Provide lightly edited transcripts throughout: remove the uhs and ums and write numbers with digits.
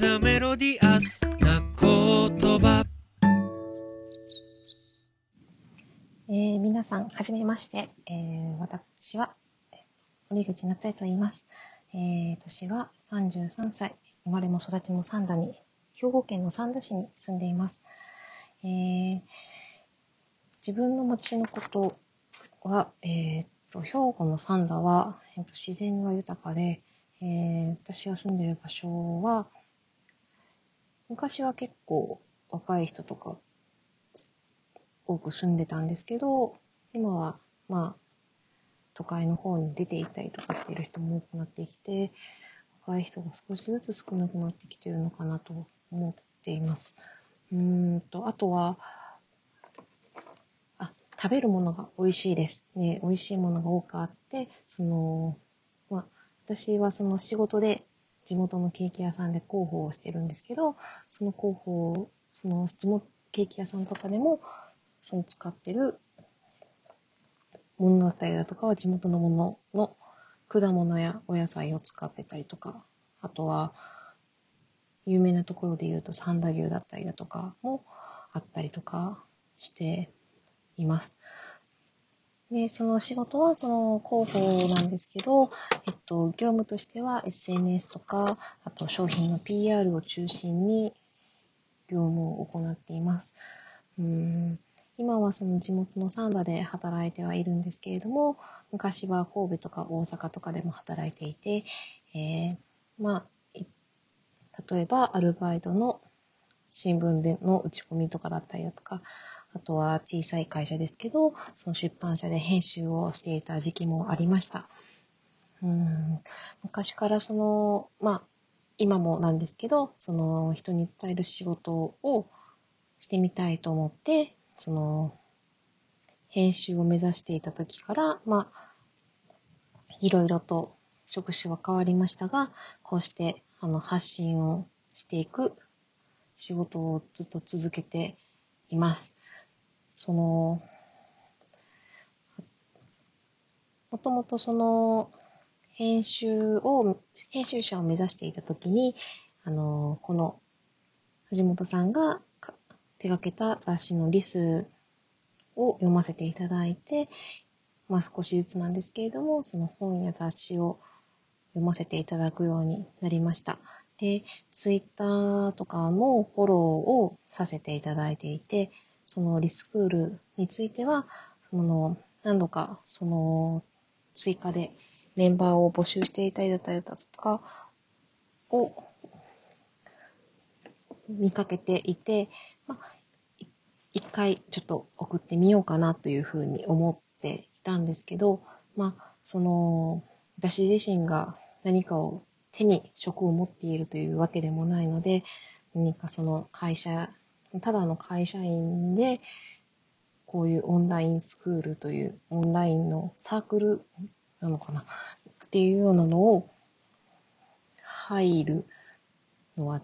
ザメロディアスな言葉。皆さんはじめまして、私は堀口夏恵と言います。年が33歳、生まれも育ちも三田に、兵庫県の三田市に住んでいます。自分の町のことは、兵庫の三田は、自然が豊かで、私が住んでいる場所は、昔は結構若い人とか多く住んでたんですけど、今はまあ都会の方に出ていったりとかしている人も多くなってきて、若い人が少しずつ少なくなってきているのかなと思っています。あとは、食べるものが美味しいですね。美味しいものが多くあって、私はその仕事で地元のケーキ屋さんで広報をしてるんですけど、その広報、そのケーキ屋さんとかでも、その使ってるものだったりだとかは地元のものの果物やお野菜を使ってたりとか、あとは有名なところで言うと三田牛だったりだとかもあったりとかしています。で、その仕事はその広報なんですけど、業務としては SNS とか、あと商品の PR を中心に業務を行っています。今はその地元の三田で働いてはいるんですけれども、昔は神戸とか大阪とかでも働いていて、例えばアルバイトの新聞での打ち込みとかだったりだとか、あとは小さい会社ですけど、その出版社で編集をしていた時期もありました。昔から今もなんですけど、その人に伝える仕事をしてみたいと思って、その編集を目指していた時から、いろいろと職種は変わりましたが、こうして発信をしていく仕事をずっと続けています。もともと編集者を目指していたときに、この藤本さんが手掛けた雑誌のリスを読ませていただいて、少しずつなんですけれども、その本や雑誌を読ませていただくようになりました。で、ツイッターとかのフォローをさせていただいていて、そのリスクールについては、何度か追加でメンバーを募集していたりだったりだとかを見かけていて、一回ちょっと送ってみようかなというふうに思っていたんですけど、私自身が何かを手に職を持っているというわけでもないので、何かただの会社員で、こういうオンラインスクールというオンラインのサークルなのかなっていうようなのを入るのは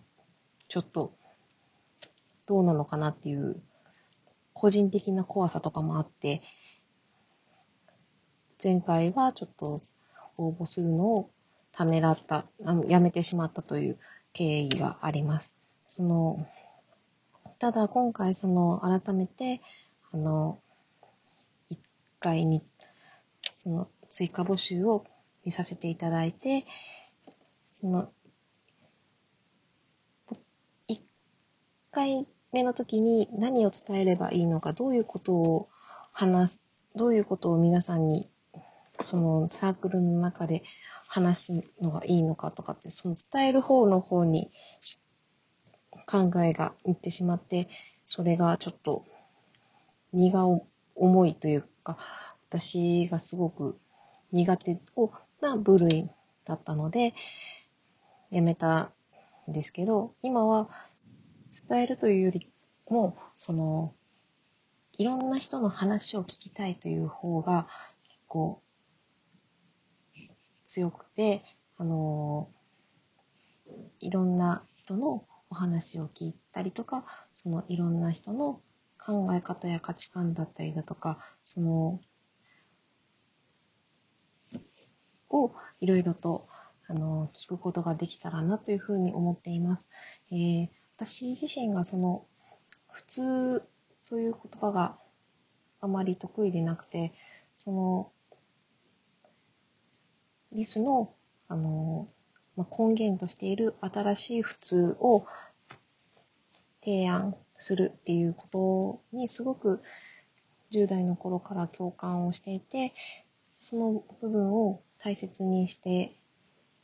ちょっとどうなのかなっていう個人的な怖さとかもあって、前回はちょっと応募するのをためらった、やめてしまったという経緯があります。ただ今回改めて、1回に追加募集を見させていただいて、1回目の時に何を伝えればいいのか、どういうことを皆さんにサークルの中で話すのがいいのかとかって、伝える方の方に考えがいってしまって、それがちょっと荷が重いというか、私がすごく苦手な部類だったので、やめたんですけど、今は伝えるというよりも、いろんな人の話を聞きたいという方が、強くて、いろんな人のお話を聞いたりとか、いろんな人の考え方や価値観だったりだとか、をいろいろと、聞くことができたらなというふうに思っています。私自身がその普通という言葉があまり得意でなくて、そのリスの、根源としている新しい普通を提案するっていうことにすごく10代の頃から共感をしていて、その部分を大切にして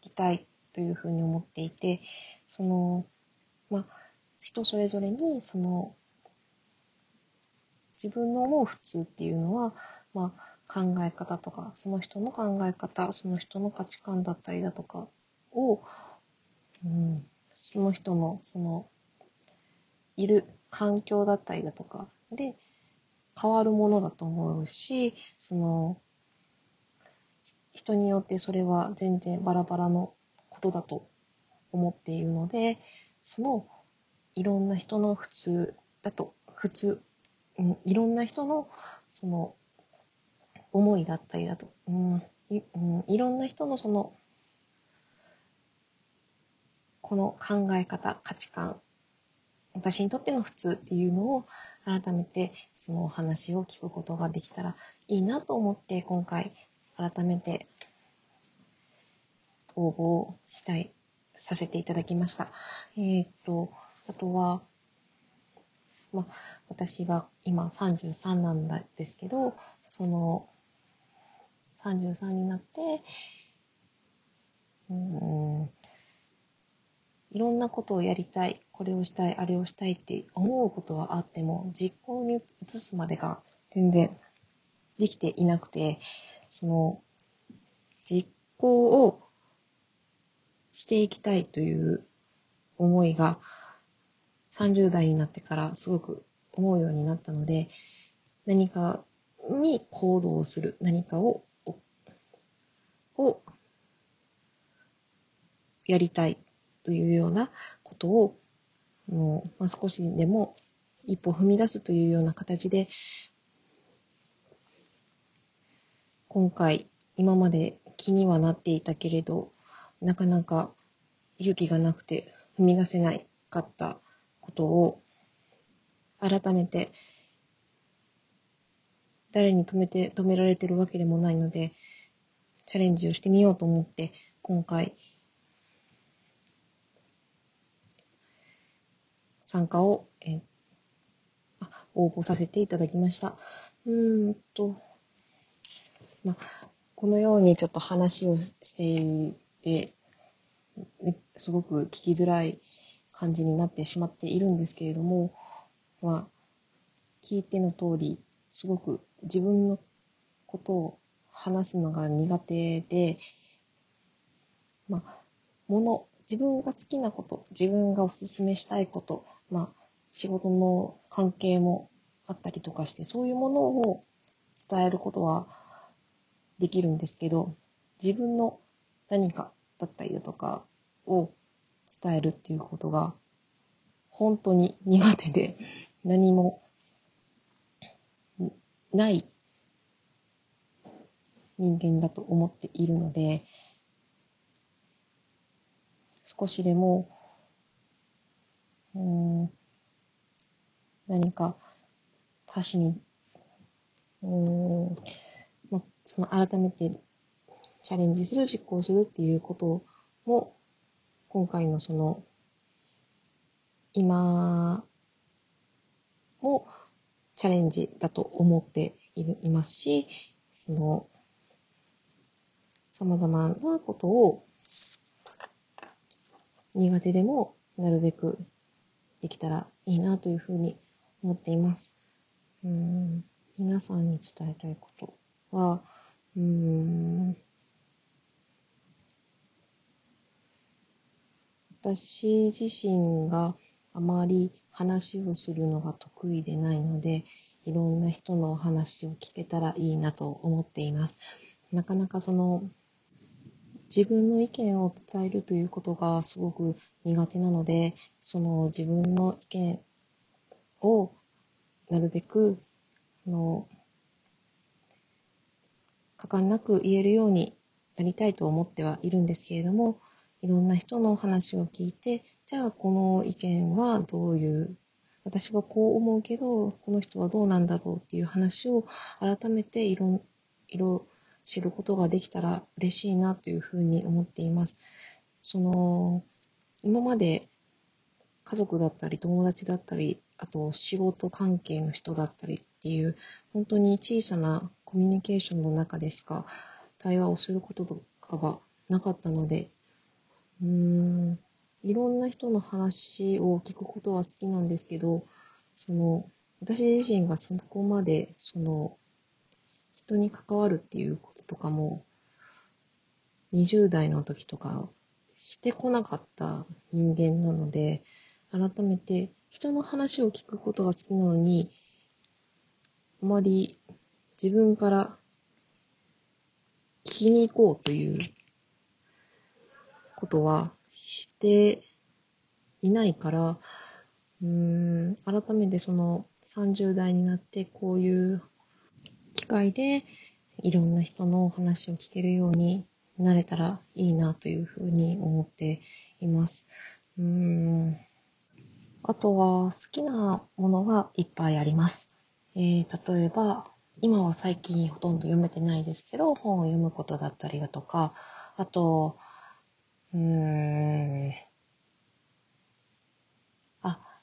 いきたいというふうに思っていて、人それぞれに自分の思う普通っていうのは、考え方とか、その人の考え方、その人の価値観だったりだとかを、その人のいる環境だったりだとかで変わるものだと思うし、人によってそれは全然バラバラのことだと思っているので、いろんな人の普通だと、いろんな人の思いだったりだと、いろんな人のこの考え方、価値観、私にとっての普通っていうのを改めてそのお話を聞くことができたらいいなと思って、今回改めて応募をさせていただきました。あとは、私は今33なんですけど、33になって、いろんなことをやりたい、これをしたい、あれをしたいって思うことはあっても、実行に移すまでが全然できていなくて、実行をしていきたいという思いが30代になってからすごく思うようになったので、何かに行動する、何かをやりたいというようなことを少しでも一歩踏み出すというような形で、今回今まで気にはなっていたけれど、なかなか勇気がなくて踏み出せなかったことを、改めて誰に止められてるわけでもないので、チャレンジをしてみようと思って、今回参加を応募させていただきました。このようにちょっと話をしていて、すごく聞きづらい感じになってしまっているんですけれども、聞いての通り、すごく自分のことを話すのが苦手で、自分が好きなこと、自分がおすすめしたいこと、仕事の関係もあったりとかして、そういうものを伝えることはできるんですけど、自分の何かだったりだとかを伝えるっていうことが本当に苦手で、何もない人間だと思っているので、少しでも何か他者に改めてチャレンジする、実行するっていうことも、今回の今もチャレンジだと思っていますし、様々なことを苦手でもなるべくできたらいいなというふうに思っています。皆さんに伝えたいことは、私自身があまり話をするのが得意でないので、いろんな人のお話を聞けたらいいなと思っています。なかなか自分の意見を伝えるということがすごく苦手なので、自分の意見をなるべく果敢なく言えるようになりたいと思ってはいるんですけれども、いろんな人の話を聞いて、じゃあこの意見はどういう、私はこう思うけど、この人はどうなんだろうっていう話を改めていろいろ知ることができたら嬉しいなというふうに思っています。今まで家族だったり友達だったり、あと仕事関係の人だったりっていう本当に小さなコミュニケーションの中でしか対話をすることとかはなかったので、いろんな人の話を聞くことは好きなんですけど、私自身がそこまで人に関わるっていうこととかも20代の時とかしてこなかった人間なので、改めて人の話を聞くことが好きなのに、あまり自分から聞きに行こうということはしていないから、改めて30代になってこういう機会でいろんな人のお話を聞けるようになれたらいいなというふうに思っています。あとは好きなものがいっぱいあります。例えば今は最近ほとんど読めてないですけど、本を読むことだったりだとか、あと演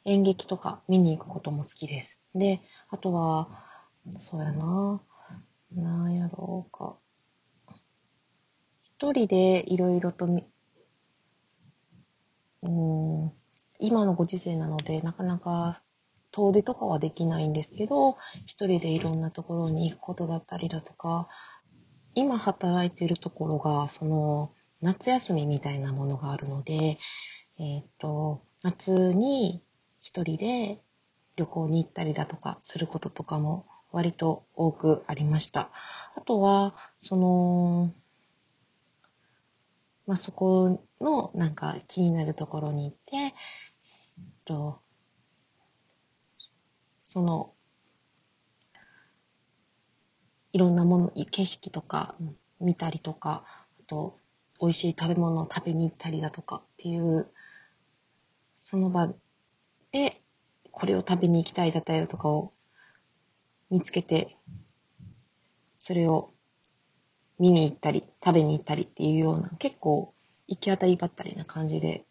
劇とか見に行くことも好きです。で、あとはそうやな、なんやろうか。一人でいろいろと今のご時世なのでなかなか遠出とかはできないんですけど、一人でいろんなところに行くことだったりだとか、今働いているところが夏休みみたいなものがあるので、夏に一人で旅行に行ったりだとかすることとかも割と多くありました。あとはそこのなんか気になるところに行って、いろんなもの、景色とか見たりとか、あと美味しい食べ物を食べに行ったりだとかっていう、その場でこれを食べに行きたいだったりだとかを見つけて、それを見に行ったり食べに行ったりっていうような、結構行き当たりばったりな感じで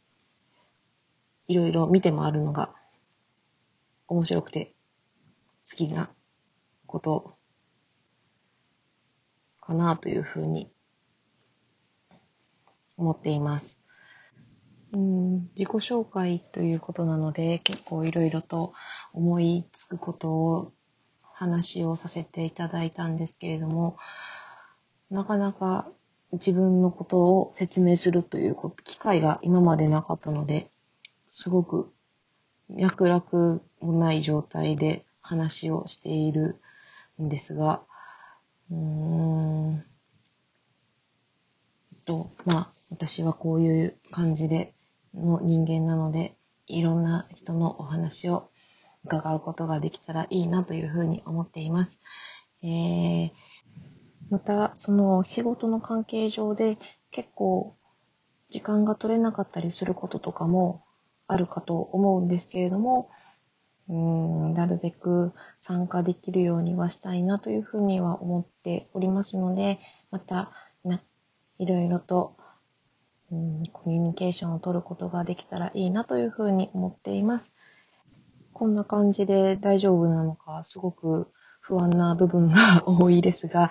いろいろ見て回るのが面白くて好きなことかなというふうに思っています。自己紹介ということなので、結構いろいろと思いつくことを話をさせていただいたんですけれども、なかなか自分のことを説明するという機会が今までなかったので、すごく脈絡もない状態で話をしているんですが、私はこういう感じでの人間なので、いろんな人のお話を伺うことができたらいいなというふうに思っています。また仕事の関係上で結構時間が取れなかったりすることとかもあるかと思うんですけれども、なるべく参加できるようにはしたいなというふうには思っておりますので、またいろいろとコミュニケーションを取ることができたらいいなというふうに思っています。こんな感じで大丈夫なのかすごく不安な部分が多いですが、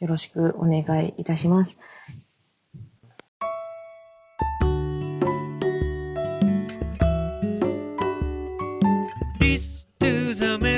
よろしくお願いいたします。This to the